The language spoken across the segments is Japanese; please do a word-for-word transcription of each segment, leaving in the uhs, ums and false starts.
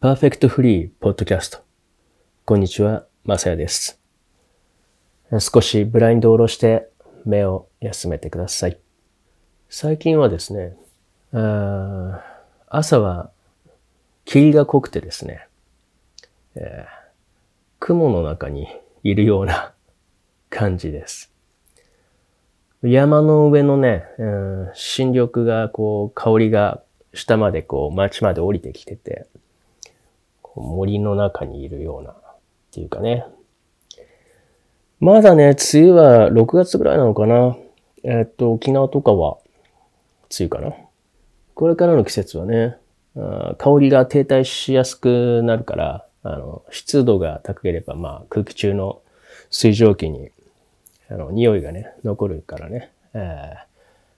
パーフェクトフリーポッドキャスト。こんにちは、まさやです。少しブラインドを下ろして目を休めてください。最近はですね、あ朝は霧が濃くてですね、えー、雲の中にいるような感じです。山の上のね、うん、新緑がこう香りが下までこう町まで降りてきてて、森の中にいるようなっていうかね。まだね、梅雨はろくがつぐらいなのかな。えっと、沖縄とかは梅雨かな。これからの季節はね、あ香りが停滞しやすくなるから、あの湿度が高ければ、まあ、空気中の水蒸気にあの匂いがね、残るからね、え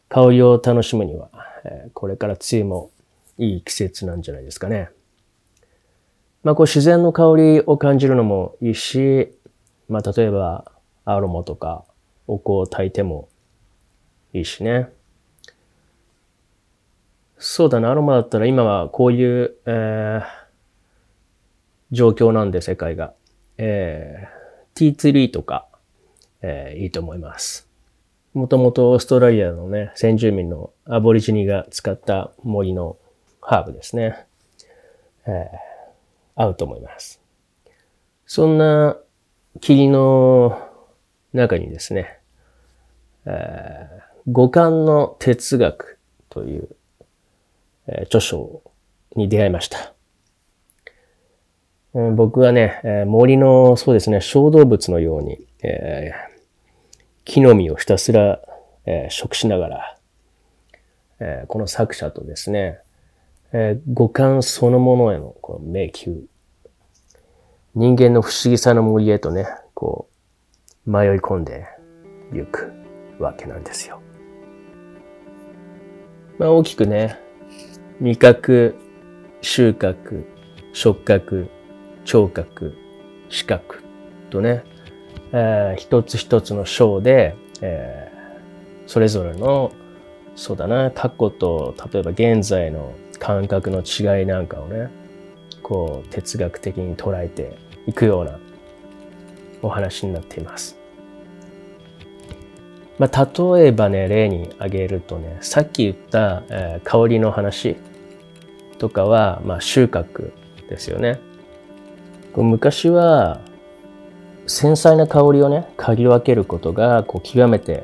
ー、香りを楽しむには、えー、これから梅雨もいい季節なんじゃないですかね。まあ、こう自然の香りを感じるのもいいし、まあ、例えばアロマとかお香を焚いてもいいしね。そうだな、アロマだったら今はこういう、えー、状況なんで世界が、えー、ティーツリーとか、えー、いいと思います。もともとオーストラリアのね、先住民のアボリジニが使った森のハーブですね。えー合うと思います。そんな霧の中にですね、えー、五感の哲学という、えー、著書に出会いました。うん、僕はね、えー、森のそうですね、小動物のように、えー、木の実をひたすら、えー、食しながら、えー、この作者とですね、えー、五感そのものへのこの迷宮、人間の不思議さの森へとね、こう迷い込んでいくわけなんですよ。まあ大きくね、味覚、収穫、触覚、聴覚、視覚とね、えー、一つ一つの章で、えー、それぞれのそうだな、過去と例えば現在の感覚の違いなんかをね、こう哲学的に捉えていくようなお話になっています。まあ、例えばね、例に挙げるとね、さっき言った、えー、香りの話とかは、まあ、収穫ですよね。こう昔は繊細な香りをね、嗅ぎ分けることがこう極めて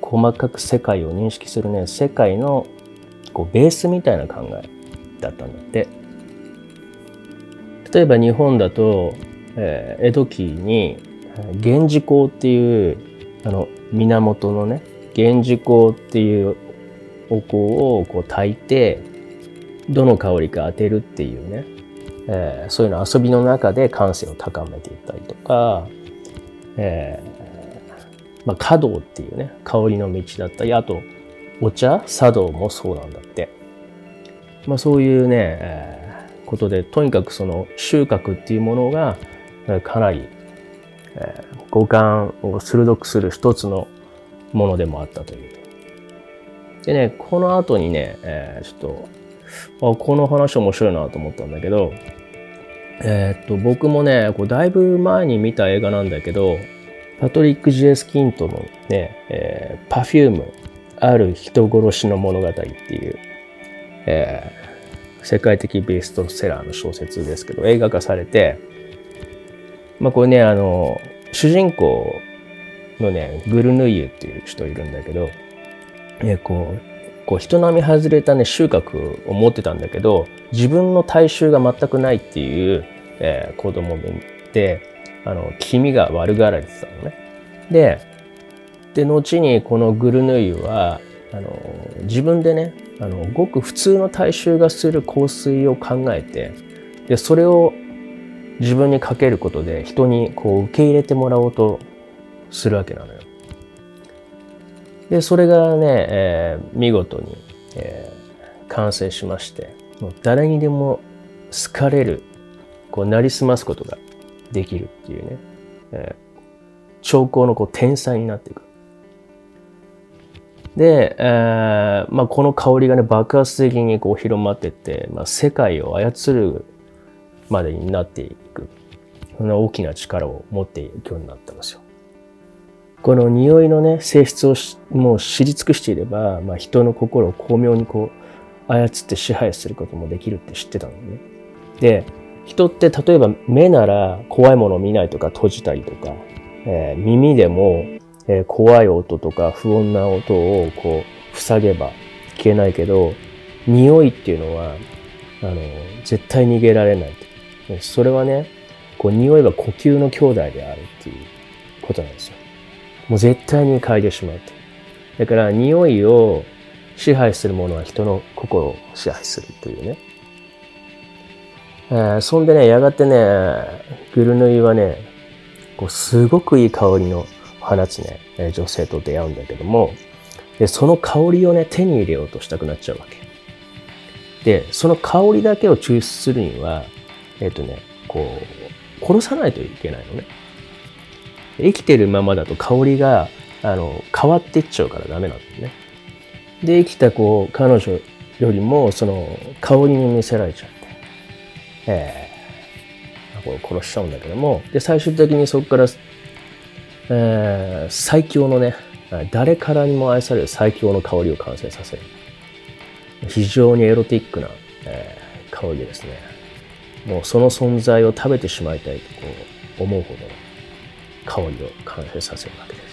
細かく世界を認識するね、世界のこうベースみたいな考えだったんだって。例えば日本だと、えー、江戸期に源氏香っていうあの源のね、源氏香っていうお香をこう焚いてどの香りか当てるっていうね、えー、そういうの遊びの中で感性を高めていったりとか、えーまあ、華道っていうね、香りの道だったり、あとお茶、茶道もそうなんだって。まあそういうね、えー、ことで、とにかくその収穫っていうものが、かなり、えー、五感を鋭くする一つのものでもあったという。でね、この後にね、えー、ちょっと、あ、この話面白いなと思ったんだけど、えー、っと、僕もね、こうだいぶ前に見た映画なんだけど、パトリック・ジェス・キントのね、えー、パフューム、ある人殺しの物語っていう、えー、世界的ベストセラーの小説ですけど、映画化されて、まあこれね、あの、主人公のね、グルヌイユっていう人いるんだけど、えー、こう、こう人並み外れたね、収穫を持ってたんだけど、自分の体臭が全くないっていう、えー、子供で、あの、気味が悪がられてたのね。で、で、後にこのグルヌイユは、あの、自分でね、あの、ごく普通の大衆がする香水を考えて、で、それを自分にかけることで人にこう受け入れてもらおうとするわけなのよ。で、それがね、えー、見事に、えー、完成しまして、もう誰にでも好かれる、こう、なりすますことができるっていうね、えー、兆候のこう天才になっていく。で、えーまあ、この香りがね、爆発的にこう広まってって、まあ、世界を操るまでになっていく、そんな大きな力を持っているようになったんですよ。この匂いのね、性質をもう知り尽くしていれば、まあ、人の心を巧妙にこう操って支配することもできるって知ってたのね。で、人って例えば目なら怖いものを見ないとか閉じたりとか、えー、耳でも、えー、怖い音とか不穏な音をこう塞げば消えないけど、匂いっていうのはあの絶対逃げられないと。それはね、こう匂いは呼吸の兄弟であるっていうことなんですよ。もう絶対に嗅いでしまうと。だから匂いを支配するものは人の心を支配するというね。えー、そんでね、やがてね、ぐるぬいはね、こうすごくいい香りの放つね、女性と出会うんだけども、でその香りをね、手に入れようとしたくなっちゃうわけ。で、その香りだけを抽出するには、えっとね、こう、殺さないといけないのね。生きてるままだと香りがあの変わっていっちゃうからダメなんだよね。で、生きたこう彼女よりもその香りに見せられちゃって、えー、これ殺しちゃうんだけども、で最終的にそこから、えー、最強のね、誰からにも愛される最強の香りを完成させる。非常にエロティックな、えー、香りですね。もうその存在を食べてしまいたいとこう思うほどの香りを完成させるわけです。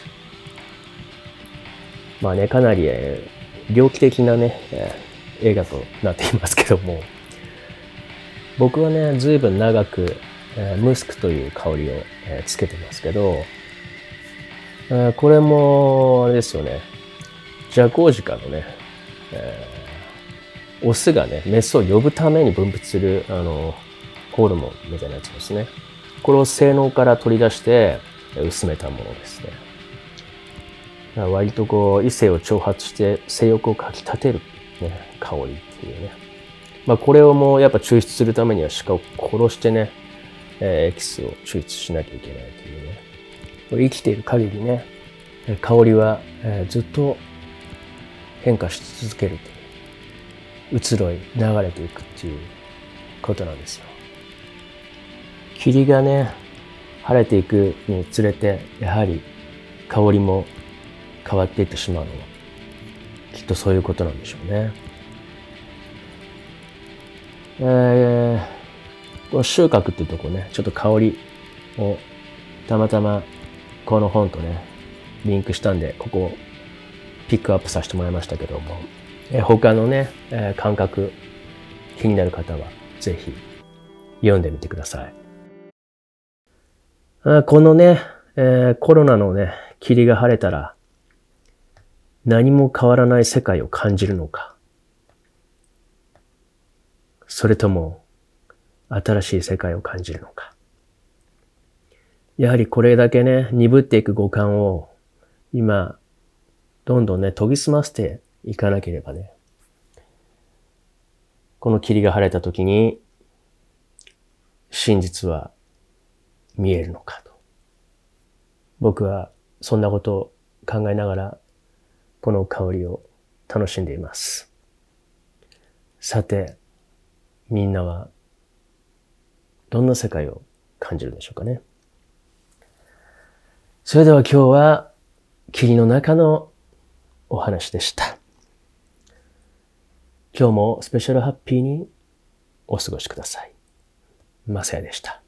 まあね、かなり、えー、猟奇的なね、えー、映画となっていますけども、僕はね、随分長く、えー、ムスクという香りを、えー、つけてますけど、えー、これもあれですよね、ジャコージカのね、えー、オスがね、メスを呼ぶために分泌するあのホルモンみたいなやつですね。これを性能から取り出して薄めたものですね。割とこう異性を挑発して性欲をかきたてる、ね、香りっていうね。まあこれをもうやっぱ抽出するためには鹿を殺してね、エキスを抽出しなきゃいけないというね。生きている限りね、香りはずっと変化し続けるという、移ろい流れていくっていうことなんですよ。霧がね、晴れていくにつれて、やはり香りも変わっていってしまうのは、きっとそういうことなんでしょうね。えー、この収穫っていうとこね、ちょっと香りをたまたまこの本とね、リンクしたんで、ここをピックアップさせてもらいましたけども、えー、他のね、えー、感覚気になる方はぜひ読んでみてください。このね、えー、コロナのね、霧が晴れたら何も変わらない世界を感じるのか、それとも新しい世界を感じるのか。やはりこれだけね、鈍っていく五感を今どんどんね、研ぎ澄ませていかなければね、この霧が晴れた時に真実は見えるのかと。僕はそんなことを考えながらこの香りを楽しんでいます。さて、みんなはどんな世界を感じるでしょうかね。それでは今日は霧の中のお話でした。今日もスペシャルハッピーにお過ごしください。マサヤでした。